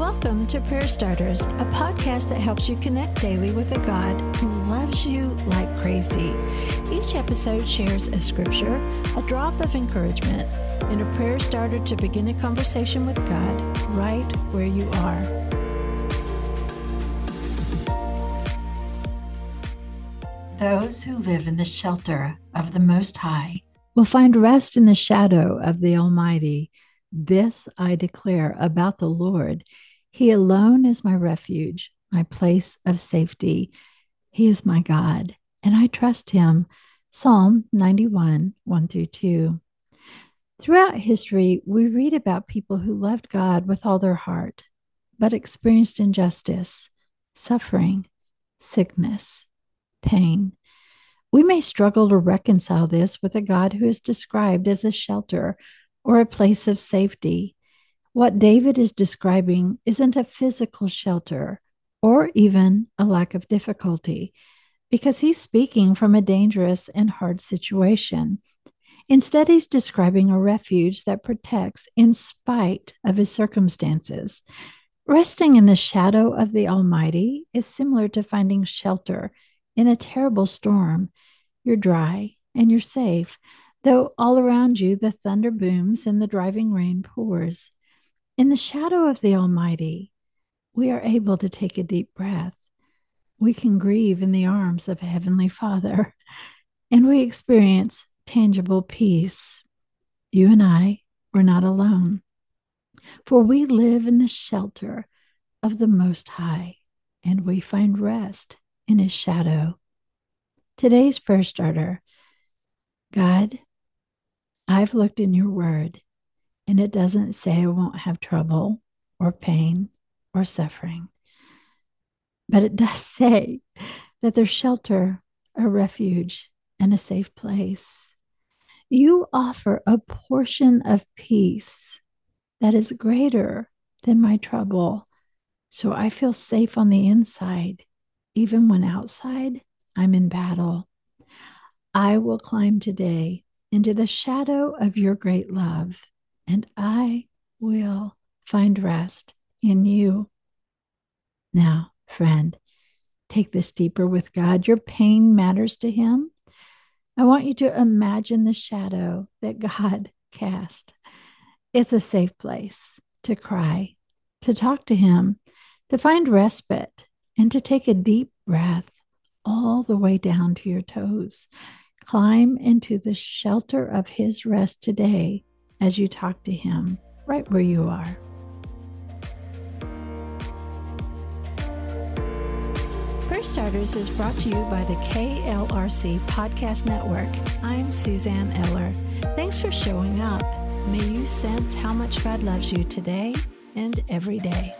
Welcome to Prayer Starters, a podcast that helps you connect daily with a God who loves you like crazy. Each episode shares a scripture, a drop of encouragement, and a prayer starter to begin a conversation with God right where you are. Those who live in the shelter of the Most High will find rest in the shadow of the Almighty. This I declare about the Lord. He alone is my refuge, my place of safety. He is my God, and I trust him. Psalm 91, 1-2. Throughout history, we read about people who loved God with all their heart, but experienced injustice, suffering, sickness, pain. We may struggle to reconcile this with a God who is described as a shelter or a place of safety. What David is describing isn't a physical shelter or even a lack of difficulty, because he's speaking from a dangerous and hard situation. Instead, he's describing a refuge that protects in spite of his circumstances. Resting in the shadow of the Almighty is similar to finding shelter in a terrible storm. You're dry and you're safe, though all around you the thunder booms and the driving rain pours. In the shadow of the Almighty, we are able to take a deep breath. We can grieve in the arms of a Heavenly Father, and we experience tangible peace. You and I were not alone, for we live in the shelter of the Most High, and we find rest in his shadow. Today's prayer starter: God, I've looked in your word, and it doesn't say I won't have trouble or pain or suffering. But it does say that there's shelter, a refuge, and a safe place. You offer a portion of peace that is greater than my trouble, so I feel safe on the inside, even when outside I'm in battle. I will climb today into the shadow of your great love, and I will find rest in you. Now, friend, take this deeper with God. Your pain matters to him. I want you to imagine the shadow that God cast. It's a safe place to cry, to talk to him, to find respite, and to take a deep breath all the way down to your toes. Climb into the shelter of his rest today as you talk to him right where you are. Prayer Starters is brought to you by the KLRC Podcast Network. I'm Suzanne Eller. Thanks for showing up. May you sense how much God loves you today and every day.